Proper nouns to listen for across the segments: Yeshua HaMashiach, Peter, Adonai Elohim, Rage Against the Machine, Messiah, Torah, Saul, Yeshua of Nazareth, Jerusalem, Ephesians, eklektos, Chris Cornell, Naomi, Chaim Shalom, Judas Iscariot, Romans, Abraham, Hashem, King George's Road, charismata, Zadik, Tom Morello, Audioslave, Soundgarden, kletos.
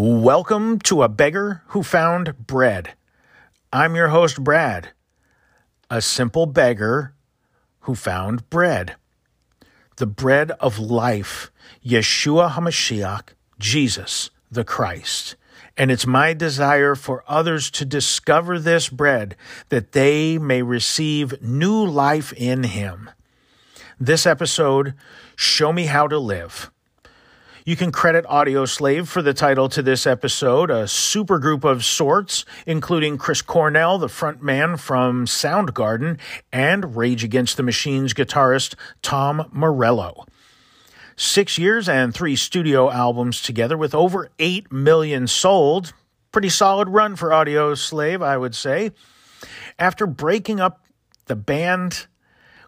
Welcome to A Beggar Who Found Bread. I'm your host, Brad, a simple beggar who found bread, the bread of life, Yeshua HaMashiach, Jesus the Christ. And it's my desire for others to discover this bread that they may receive new life in him. This episode, Show Me How to Live. You can credit Audioslave for the title to this episode, a supergroup of sorts, including Chris Cornell, the frontman from Soundgarden, and Rage Against the Machine's guitarist Tom Morello. 6 years and 3 studio albums together with over 8 million sold. Pretty solid run for Audioslave, I would say. After breaking up the band,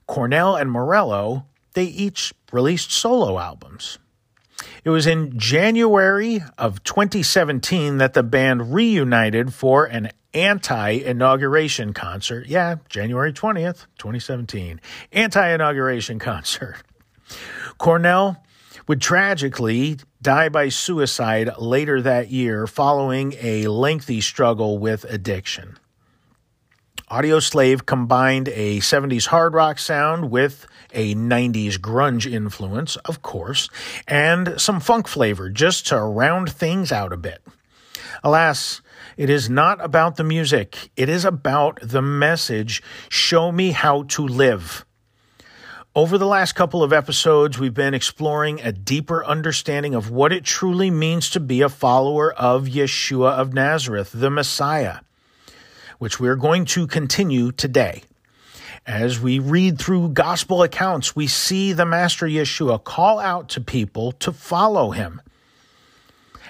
Cornell and Morello, they each released solo albums. It was in January of 2017 that the band reunited for an anti-inauguration concert. Yeah, January 20th, 2017. Anti-inauguration concert. Cornell would tragically die by suicide later that year following a lengthy struggle with addiction. Audioslave combined a 70s hard rock sound with a 90s grunge influence, of course, and some funk flavor just to round things out a bit. Alas, it is not about the music. It is about the message, Show Me How to Live. Over the last couple of episodes, we've been exploring a deeper understanding of what it truly means to be a follower of Yeshua of Nazareth, the Messiah, which we're going to continue today. As we read through gospel accounts, we see the Master Yeshua call out to people to follow him.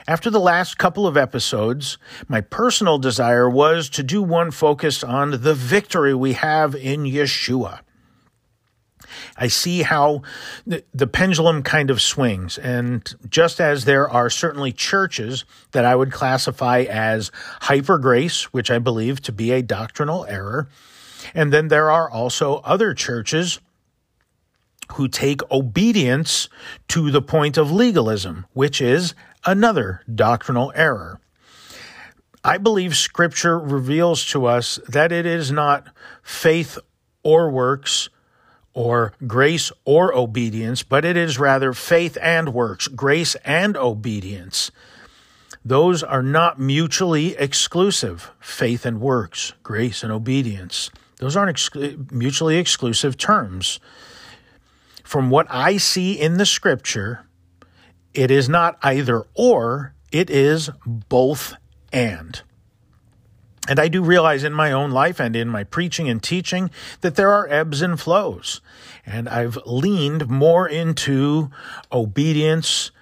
After the last couple of episodes, my personal desire was to do one focused on the victory we have in Yeshua. I see how the pendulum kind of swings, and just as there are certainly churches that I would classify as hyper-grace, which I believe to be a doctrinal error, and then there are also other churches who take obedience to the point of legalism, which is another doctrinal error. I believe Scripture reveals to us that it is not faith or works or grace or obedience, but it is rather faith and works, grace and obedience. Those are not mutually exclusive, faith and works, grace and obedience. Those aren't mutually exclusive terms. From what I see in the Scripture, it is not either or, it is both and. And I do realize in my own life and in my preaching and teaching that there are ebbs and flows. And I've leaned more into obedience /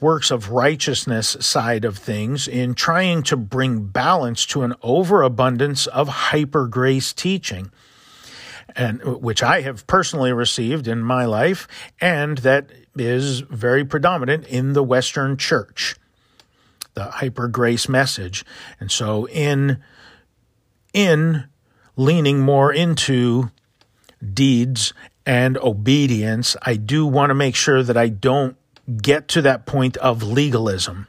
works of righteousness side of things in trying to bring balance to an overabundance of hyper-grace teaching, and which I have personally received in my life, and that is very predominant in the Western church. The hyper-grace message. And so in leaning more into deeds and obedience, I do want to make sure that I don't get to that point of legalism.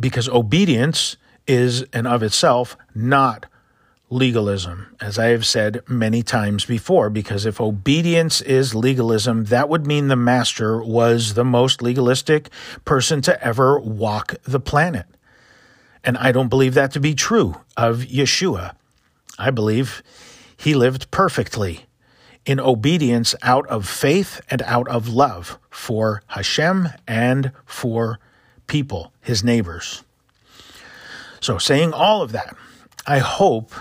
Because obedience is, and of itself, not legalism, as I have said many times before, because if obedience is legalism, that would mean the master was the most legalistic person to ever walk the planet. And I don't believe that to be true of Yeshua. I believe he lived perfectly in obedience out of faith and out of love for Hashem and for people, his neighbors. So saying all of that, I hope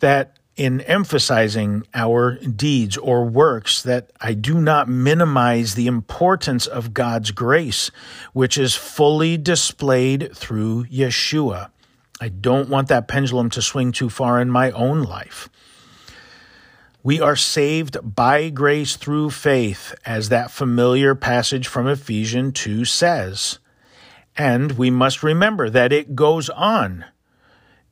that in emphasizing our deeds or works, that I do not minimize the importance of God's grace, which is fully displayed through Yeshua. I don't want that pendulum to swing too far in my own life. We are saved by grace through faith, as that familiar passage from Ephesians 2 says. And we must remember that it goes on.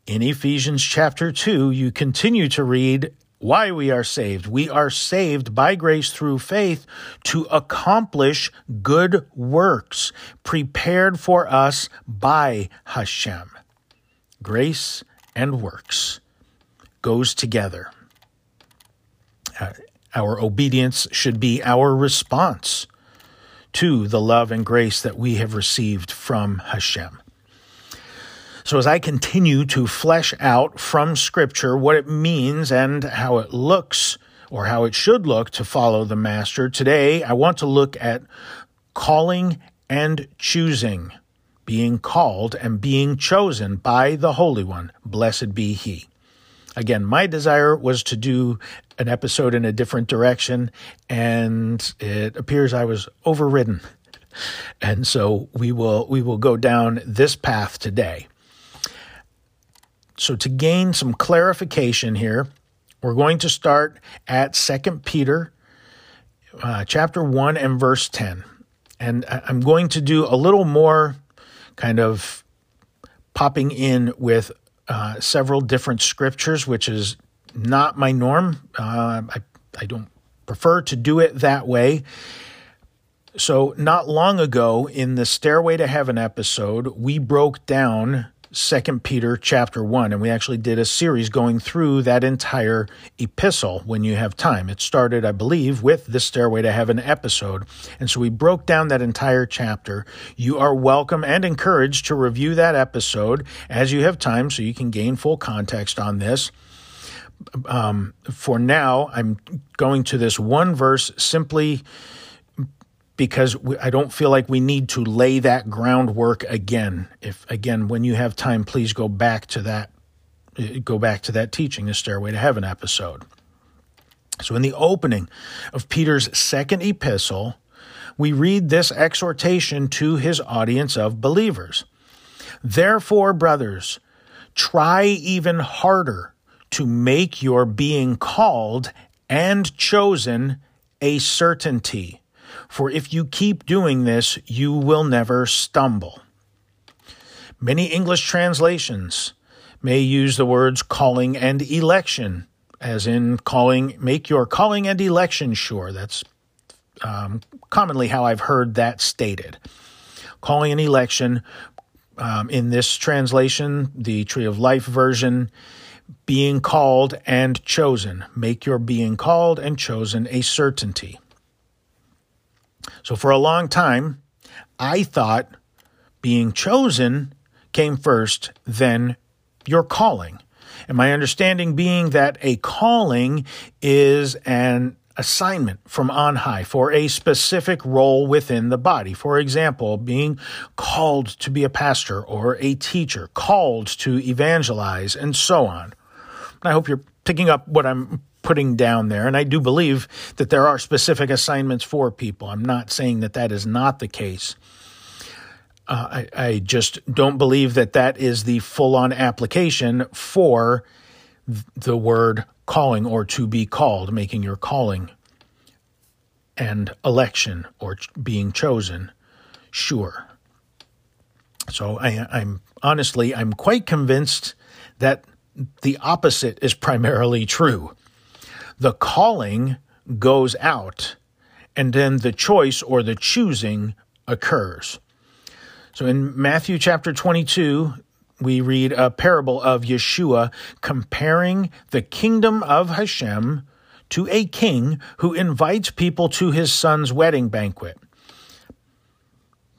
In Ephesians chapter 2, you continue to read why we are saved. We are saved by grace through faith to accomplish good works prepared for us by Hashem. Grace and works goes together. Our obedience should be our response to the love and grace that we have received from Hashem. So as I continue to flesh out from Scripture what it means and how it looks, or how it should look, to follow the Master, today I want to look at calling and choosing, being called and being chosen by the Holy One, blessed be He. Again, my desire was to do an episode in a different direction, and it appears I was overridden. And so we will go down this path today. So to gain some clarification here, we're going to start at 2 Peter chapter 1 and verse 10. And I'm going to do a little more kind of popping in with several different scriptures, which is not my norm. I don't prefer to do it that way. So not long ago in the Stairway to Heaven episode, we broke down 2 Peter chapter 1, and we actually did a series going through that entire epistle when you have time. It started, I believe, with the Stairway to Heaven episode, and so we broke down that entire chapter. You are welcome and encouraged to review that episode as you have time so you can gain full context on this. For now, I'm going to this one verse simply because I don't feel like we need to lay that groundwork again. Again, when you have time, please go back to that teaching, the Stairway to Heaven episode. So in the opening of Peter's second epistle, we read this exhortation to his audience of believers. Therefore, brothers, try even harder to make your being called and chosen a certainty. For if you keep doing this, you will never stumble. Many English translations may use the words calling and election, as in calling, make your calling and election sure. That's commonly how I've heard that stated. Calling and election, in this translation, the Tree of Life version, being called and chosen. Make your being called and chosen a certainty. So for a long time, I thought being chosen came first, then your calling. And my understanding being that a calling is an assignment from on high for a specific role within the body. For example, being called to be a pastor or a teacher, called to evangelize, and so on. And I hope you're picking up what I'm putting down there. And I do believe that there are specific assignments for people. I'm not saying that that is not the case. I just don't believe that that is the full-on application for the word calling or to be called, making your calling and election or being chosen sure. So I'm quite convinced that the opposite is primarily true. The calling goes out, and then the choice or the choosing occurs. So in Matthew chapter 22, we read a parable of Yeshua comparing the kingdom of Hashem to a king who invites people to his son's wedding banquet.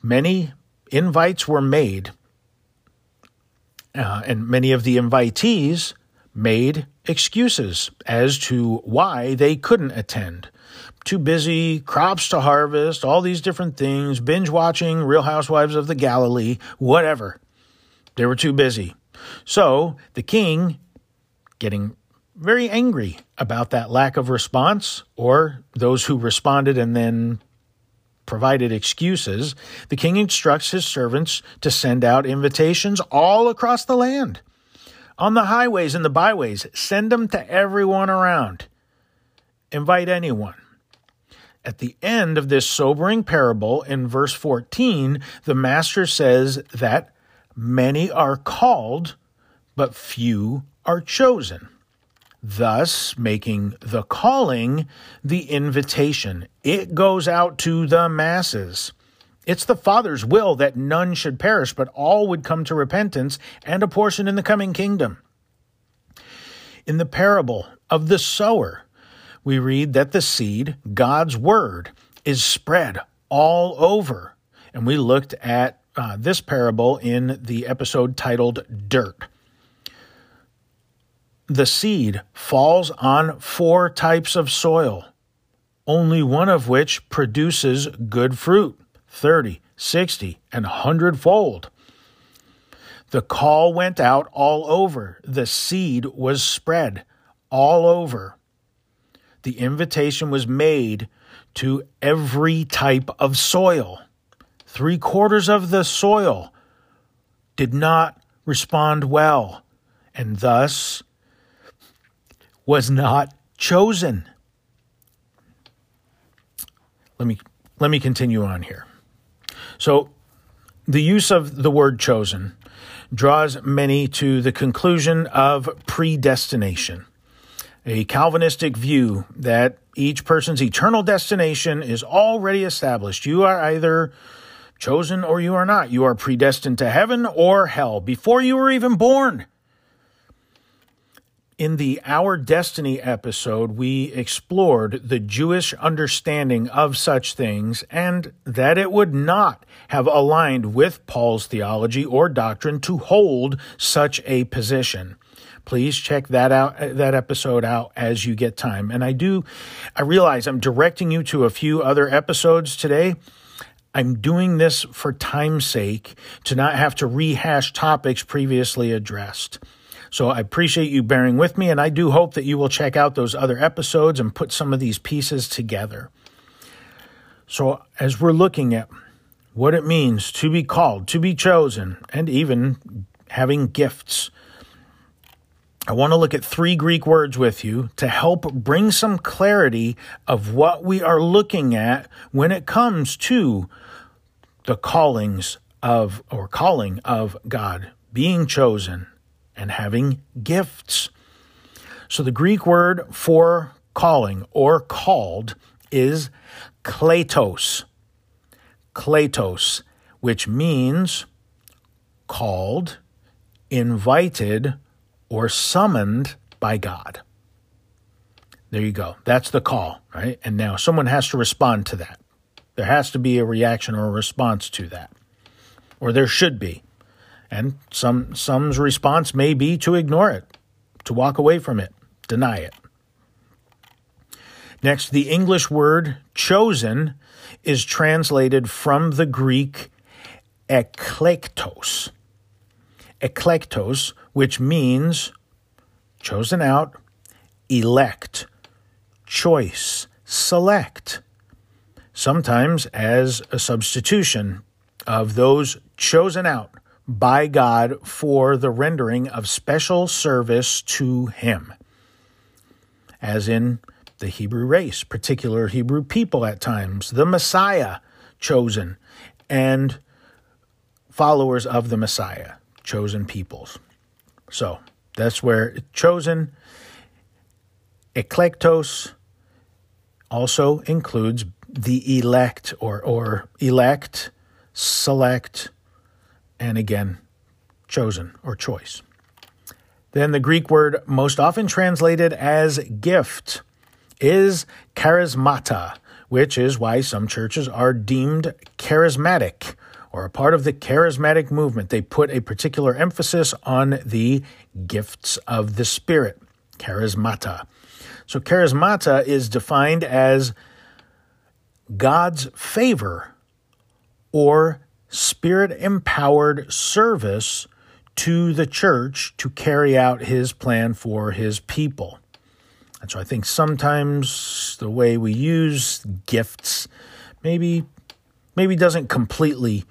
Many invites were made, and many of the invitees made excuses as to why they couldn't attend. Too busy, crops to harvest, all these different things, binge watching Real Housewives of the Galilee, whatever. They were too busy. So the king, getting very angry about that lack of response, or those who responded and then provided excuses, the king instructs his servants to send out invitations all across the land. On the highways and the byways, send them to everyone around. Invite anyone. At the end of this sobering parable, in verse 14, the Master says that many are called, but few are chosen. thus making the calling the invitation. It goes out to the masses. It's the Father's will that none should perish, but all would come to repentance and a portion in the coming kingdom. In the parable of the sower, we read that the seed, God's word, is spread all over. And we looked at this parable in the episode titled Dirt. The seed falls on 4 types of soil, only one of which produces good fruit, 30, 60, and 100-fold. The call went out all over. The seed was spread all over. The invitation was made to every type of soil. 3/4 of the soil did not respond well, and thus was not chosen. Let me continue on here. So the use of the word chosen draws many to the conclusion of predestination, a Calvinistic view that each person's eternal destination is already established. You are either chosen or you are not. You are predestined to heaven or hell before you were even born. In the Our Destiny episode, we explored the Jewish understanding of such things and that it would not have aligned with Paul's theology or doctrine to hold such a position. Please check that episode out as you get time. And I realize I'm directing you to a few other episodes today. I'm doing this for time's sake, to not have to rehash topics previously addressed. So I appreciate you bearing with me, and I do hope that you will check out those other episodes and put some of these pieces together. So as we're looking at what it means to be called, to be chosen, and even having gifts, I want to look at 3 Greek words with you to help bring some clarity of what we are looking at when it comes to the calling of God, being chosen, and having gifts. So the Greek word for calling or called is kletos, which means called, invited, or summoned by God. There you go. That's the call, right? And now someone has to respond to that. There has to be a reaction or a response to that, or there should be. And some's response may be to ignore it, to walk away from it, deny it. Next, the English word chosen is translated from the Greek eklektos, which means chosen out, elect, choice, select, sometimes as a substitution of those chosen out by God for the rendering of special service to Him, as in the Hebrew race, particular Hebrew people at times, the Messiah chosen, and followers of the Messiah, chosen peoples. So that's where chosen, eklektos, also includes the elect or elect, select, and again, chosen or choice. Then the Greek word most often translated as gift is charismata, which is why some churches are deemed charismatic or a part of the charismatic movement. They put a particular emphasis on the gifts of the Spirit, charismata. So charismata is defined as God's favor or Spirit-empowered service to the church to carry out His plan for His people. And so I think sometimes the way we use gifts maybe doesn't completely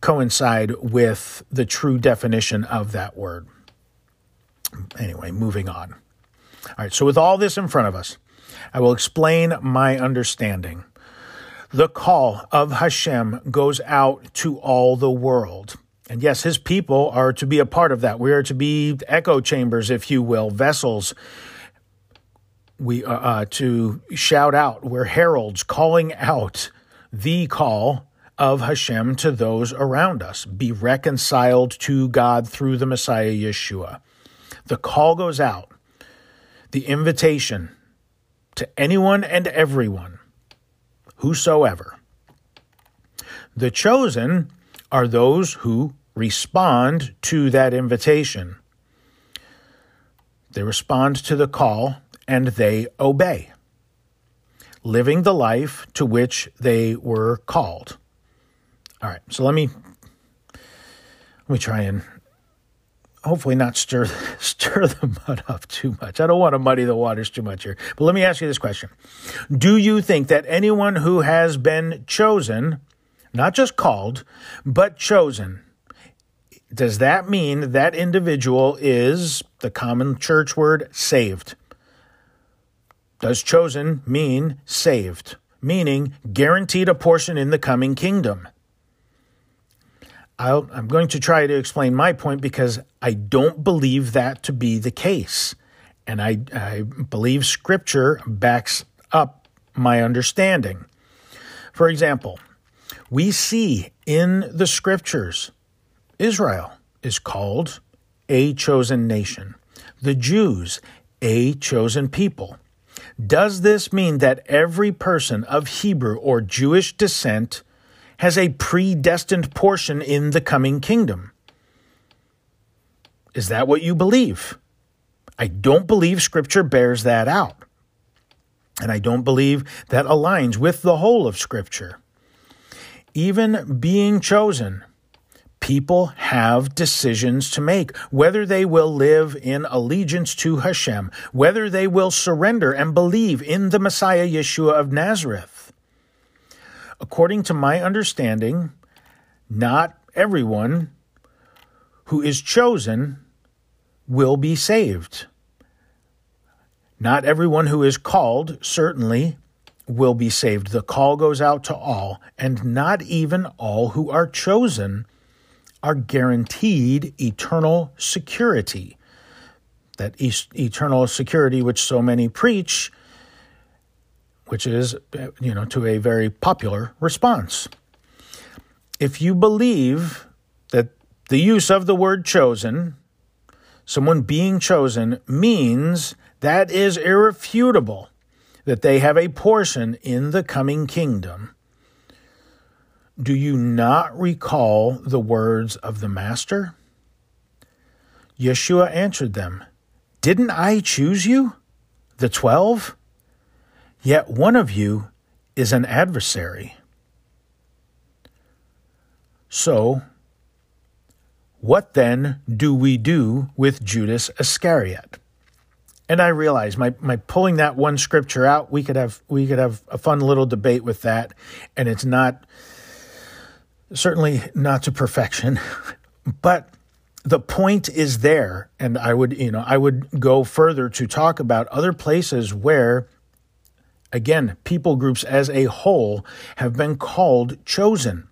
coincide with the true definition of that word. Anyway, moving on. All right, so with all this in front of us, I will explain my understanding. The call of Hashem goes out to all the world. And yes, His people are to be a part of that. We are to be echo chambers, if you will, vessels we to shout out. We're heralds calling out the call of Hashem to those around us. Be reconciled to God through the Messiah Yeshua. The call goes out. The invitation to anyone and everyone, whosoever. The chosen are those who respond to that invitation. They respond to the call and they obey, living the life to which they were called. All right, so let me try and hopefully not stir the mud up too much. I don't want to muddy the waters too much here. But let me ask you this question. Do you think that anyone who has been chosen, not just called, but chosen, does that mean that individual is, the common church word, saved? Does chosen mean saved? Meaning guaranteed a portion in the coming kingdom. I'm going to try to explain my point because I don't believe that to be the case. And I believe Scripture backs up my understanding. For example, we see in the Scriptures, Israel is called a chosen nation. The Jews, a chosen people. Does this mean that every person of Hebrew or Jewish descent has a predestined portion in the coming kingdom? Is that what you believe? I don't believe Scripture bears that out. And I don't believe that aligns with the whole of Scripture. Even being chosen, people have decisions to make, whether they will live in allegiance to Hashem, whether they will surrender and believe in the Messiah Yeshua of Nazareth. According to my understanding, not everyone who is chosen will be saved. Not everyone who is called, certainly, will be saved. The call goes out to all, and not even all who are chosen are guaranteed eternal security. That eternal security which so many preach, which is, to a very popular response. If you believe that the use of the word chosen, someone being chosen, means that is irrefutable, that they have a portion in the coming kingdom, do you not recall the words of the Master? Yeshua answered them, "Didn't I choose you, the 12? Yet one of you is an adversary." So, what then do we do with Judas Iscariot? And I realize my pulling that one scripture out, we could have a fun little debate with that, and it's not... certainly not to perfection, but the point is there. And I would go further to talk about other places where, again, people groups as a whole have been called chosen.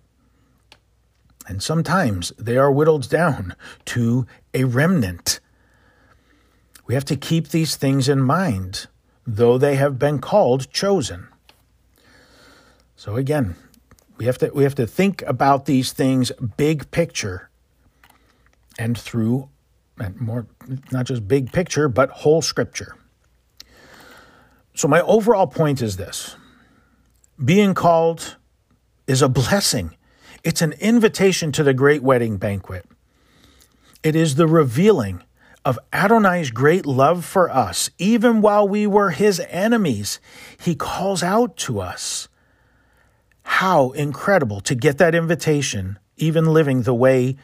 And sometimes they are whittled down to a remnant. We have to keep these things in mind, though they have been called chosen. So again, we have to think about these things big picture and more, not just big picture, but whole Scripture. So my overall point is this. Being called is a blessing. It's an invitation to the great wedding banquet. It is the revealing of Adonai's great love for us. Even while we were his enemies, he calls out to us. How incredible to get that invitation, even living the way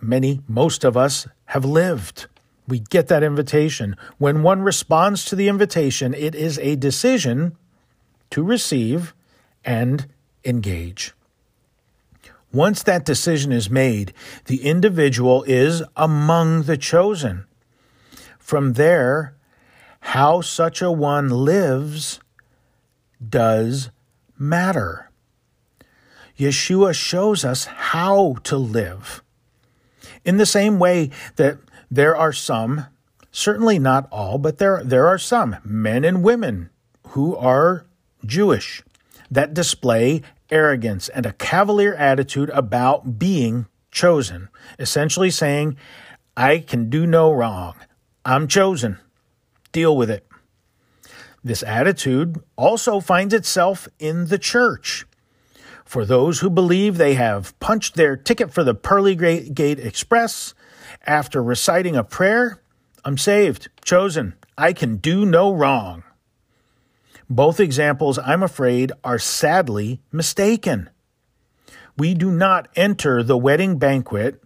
most of us have lived. We get that invitation. When one responds to the invitation, it is a decision to receive and engage. Once that decision is made, the individual is among the chosen. From there, how such a one lives does matter. Yeshua shows us how to live. In the same way that there are some Certainly not all, but there are some men and women who are Jewish that display arrogance and a cavalier attitude about being chosen, essentially saying, I can do no wrong. I'm chosen. Deal with it. This attitude also finds itself in the church. For those who believe they have punched their ticket for the Pearly Gate Express, after reciting a prayer, I'm saved, chosen, I can do no wrong. Both examples, I'm afraid, are sadly mistaken. We do not enter the wedding banquet,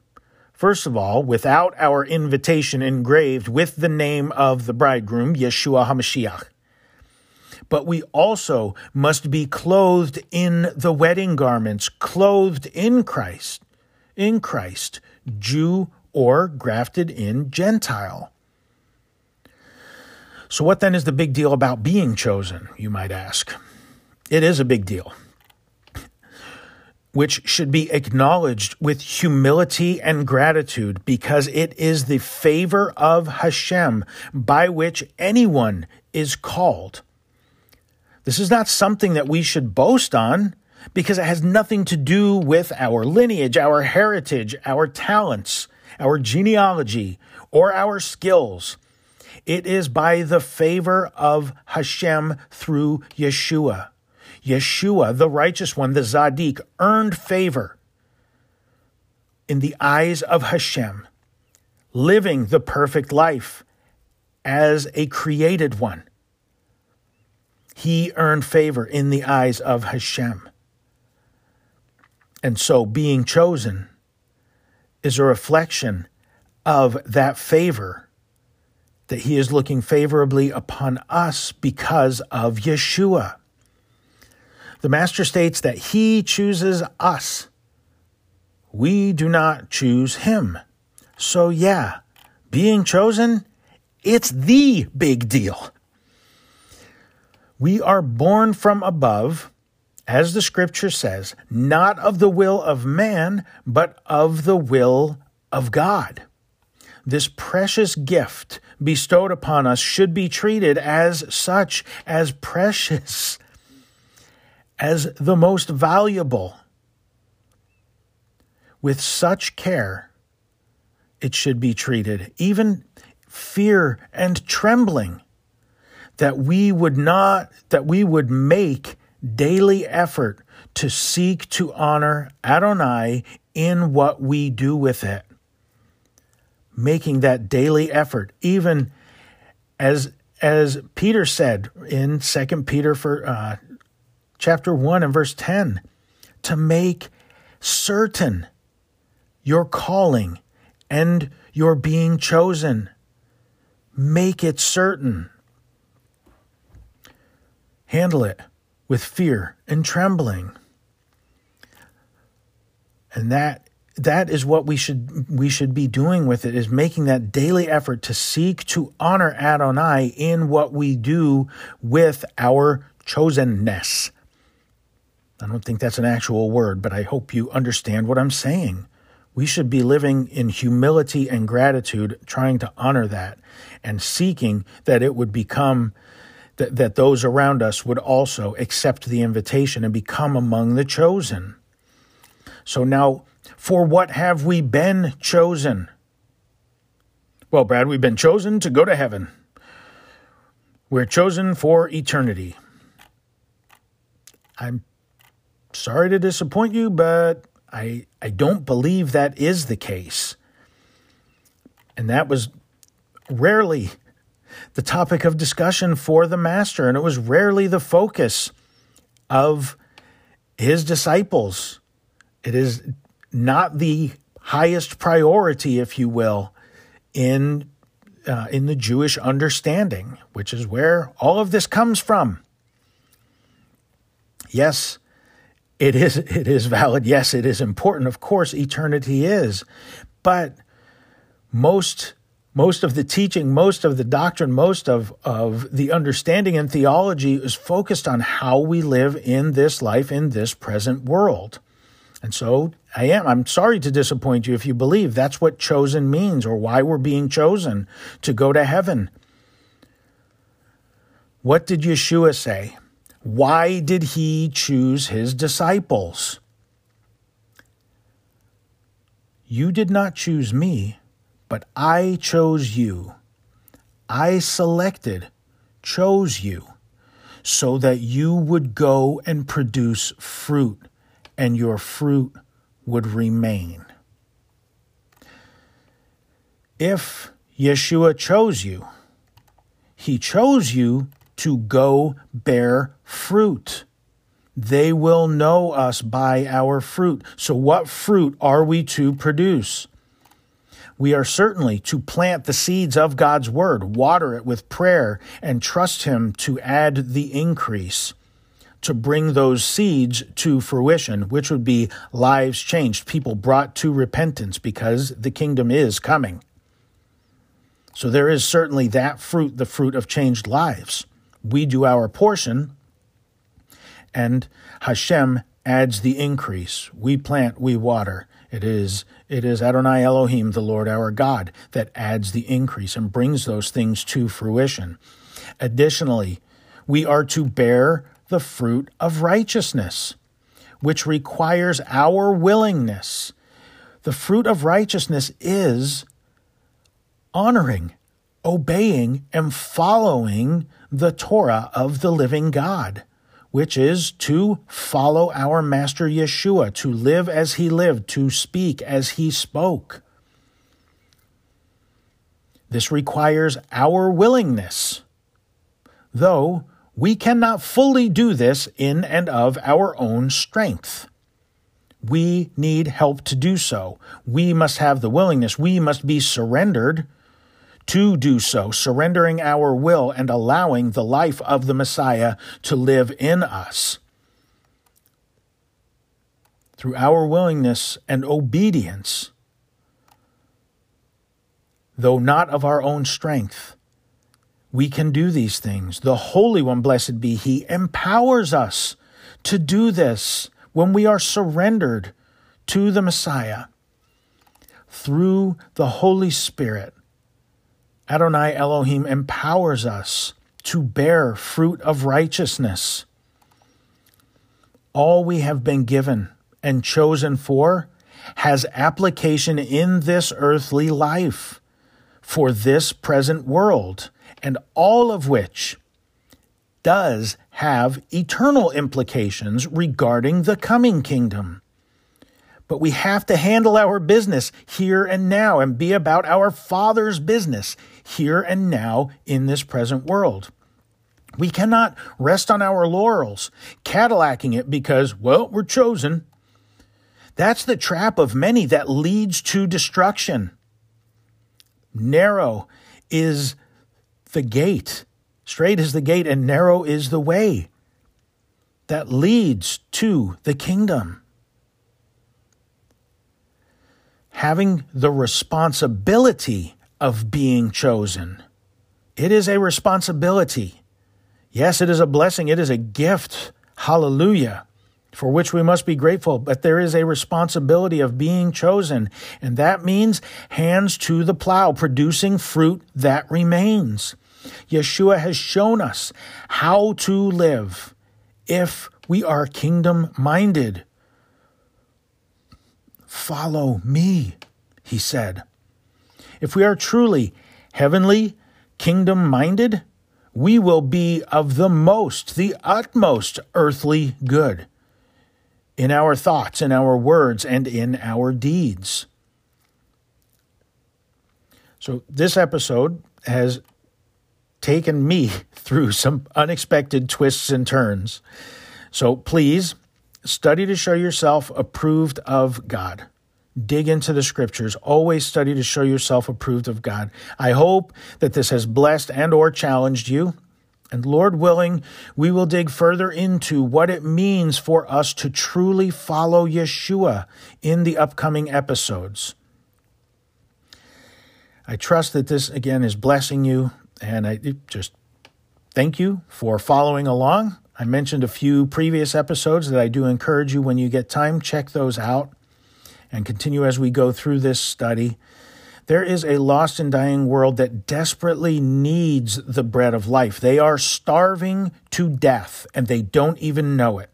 first of all, without our invitation engraved with the name of the bridegroom, Yeshua HaMashiach. But we also must be clothed in the wedding garments, clothed in Christ, Jew or grafted in Gentile. So what then is the big deal about being chosen, you might ask? It is a big deal, which should be acknowledged with humility and gratitude, because it is the favor of Hashem by which anyone is called. This is not something that we should boast on, because it has nothing to do with our lineage, our heritage, our talents, our genealogy, or our skills. It is by the favor of Hashem through Yeshua. Yeshua, the righteous one, the Zadik, earned favor in the eyes of Hashem, living the perfect life as a created one. He earned favor in the eyes of Hashem. And so being chosen is a reflection of that favor, that he is looking favorably upon us because of Yeshua. The Master states that he chooses us. We do not choose him. So yeah, being chosen, it's the big deal. We are born from above, as the scripture says, not of the will of man, but of the will of God. This precious gift bestowed upon us should be treated as such, as precious, as the most valuable. With such care, it should be treated, even fear and trembling, that we would make daily effort to seek to honor Adonai in what we do with it. Making that daily effort, even as Peter said in 2 Peter chapter 1 and verse 10, to make certain your calling and your being chosen. Make it certain. Handle it with fear and trembling. And that is what we should be doing with it, is making that daily effort to seek to honor Adonai in what we do with our chosenness. I don't think that's an actual word, but I hope you understand what I'm saying. We should be living in humility and gratitude, trying to honor that and seeking that it would become that those around us would also accept the invitation and become among the chosen. So now, for what have we been chosen? Well, Brad, we've been chosen to go to heaven. We're chosen for eternity. I'm sorry to disappoint you, but I don't believe that is the case. And that was rarely the topic of discussion for the Master, and it was rarely the focus of his disciples. It is not the highest priority, if you will, in the Jewish understanding, which is where all of this comes from. Yes, it is valid. Yes, it is important. Of course, eternity is. But most of the teaching, most of the doctrine, most of the understanding and theology is focused on how we live in this life, in this present world. And so I am. I'm sorry to disappoint you if you believe that's what chosen means or why we're being chosen to go to heaven. What did Yeshua say? Why did he choose his disciples? You did not choose me, but I chose you. I selected, chose you, so that you would go and produce fruit, and your fruit would remain. If Yeshua chose you, he chose you to go bear fruit. They will know us by our fruit. So what fruit are we to produce? We are certainly to plant the seeds of God's word, water it with prayer, and trust him to add the increase, to bring those seeds to fruition, which would be lives changed, people brought to repentance because the kingdom is coming. So there is certainly that fruit, the fruit of changed lives. We do our portion, and Hashem adds the increase. We plant, we water. It is Adonai Elohim, the Lord our God, that adds the increase and brings those things to fruition. Additionally, we are to bear the fruit of righteousness, which requires our willingness. The fruit of righteousness is honoring, obeying, and following the Torah of the living God, which is to follow our Master Yeshua, to live as he lived, to speak as he spoke. This requires our willingness, though we cannot fully do this in and of our own strength. We need help to do so. We must have the willingness. We must be surrendered to do so, surrendering our will and allowing the life of the Messiah to live in us. Through our willingness and obedience, though not of our own strength, we can do these things. The Holy One, blessed be He, empowers us to do this when we are surrendered to the Messiah. Through the Holy Spirit, Adonai Elohim empowers us to bear fruit of righteousness. All we have been given and chosen for has application in this earthly life, for this present world, and all of which does have eternal implications regarding the coming kingdom. But we have to handle our business here and now and be about our Father's business here and now in this present world. We cannot rest on our laurels, Cadillacing it because, well, we're chosen. That's the trap of many that leads to destruction. Narrow is the gate. Straight is the gate, and narrow is the way that leads to the kingdom. Having the responsibility of being chosen. It is a responsibility. Yes, it is a blessing. It is a gift. Hallelujah. For which we must be grateful. But there is a responsibility of being chosen. And that means hands to the plow, producing fruit that remains. Yeshua has shown us how to live if we are kingdom-minded. Follow me, he said. If we are truly heavenly, kingdom-minded, we will be of the utmost earthly good in our thoughts, in our words, and in our deeds. So this episode has taken me through some unexpected twists and turns. So please study to show yourself approved of God. Dig into the scriptures. Always study to show yourself approved of God. I hope that this has blessed and or challenged you. And Lord willing, we will dig further into what it means for us to truly follow Yeshua in the upcoming episodes. I trust that this, again, is blessing you. And I just thank you for following along. I mentioned a few previous episodes that I do encourage you, when you get time, check those out and continue as we go through this study. There is a lost and dying world that desperately needs the bread of life. They are starving to death, and they don't even know it.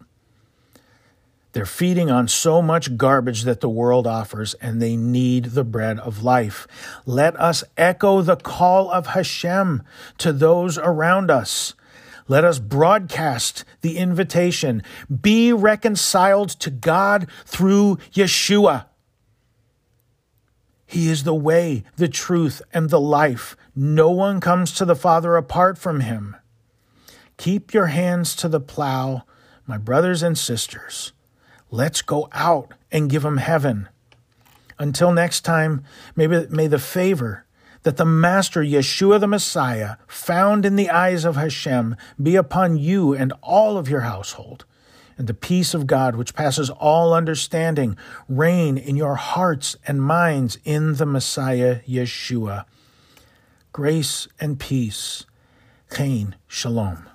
They're feeding on so much garbage that the world offers, and they need the bread of life. Let us echo the call of Hashem to those around us. Let us broadcast the invitation. Be reconciled to God through Yeshua. He is the way, the truth, and the life. No one comes to the Father apart from him. Keep your hands to the plow, my brothers and sisters. Let's go out and give him heaven. Until next time, may the favor that the Master Yeshua the Messiah found in the eyes of Hashem be upon you and all of your household, and the peace of God, which passes all understanding, reign in your hearts and minds in the Messiah Yeshua. Grace and peace. Chaim Shalom.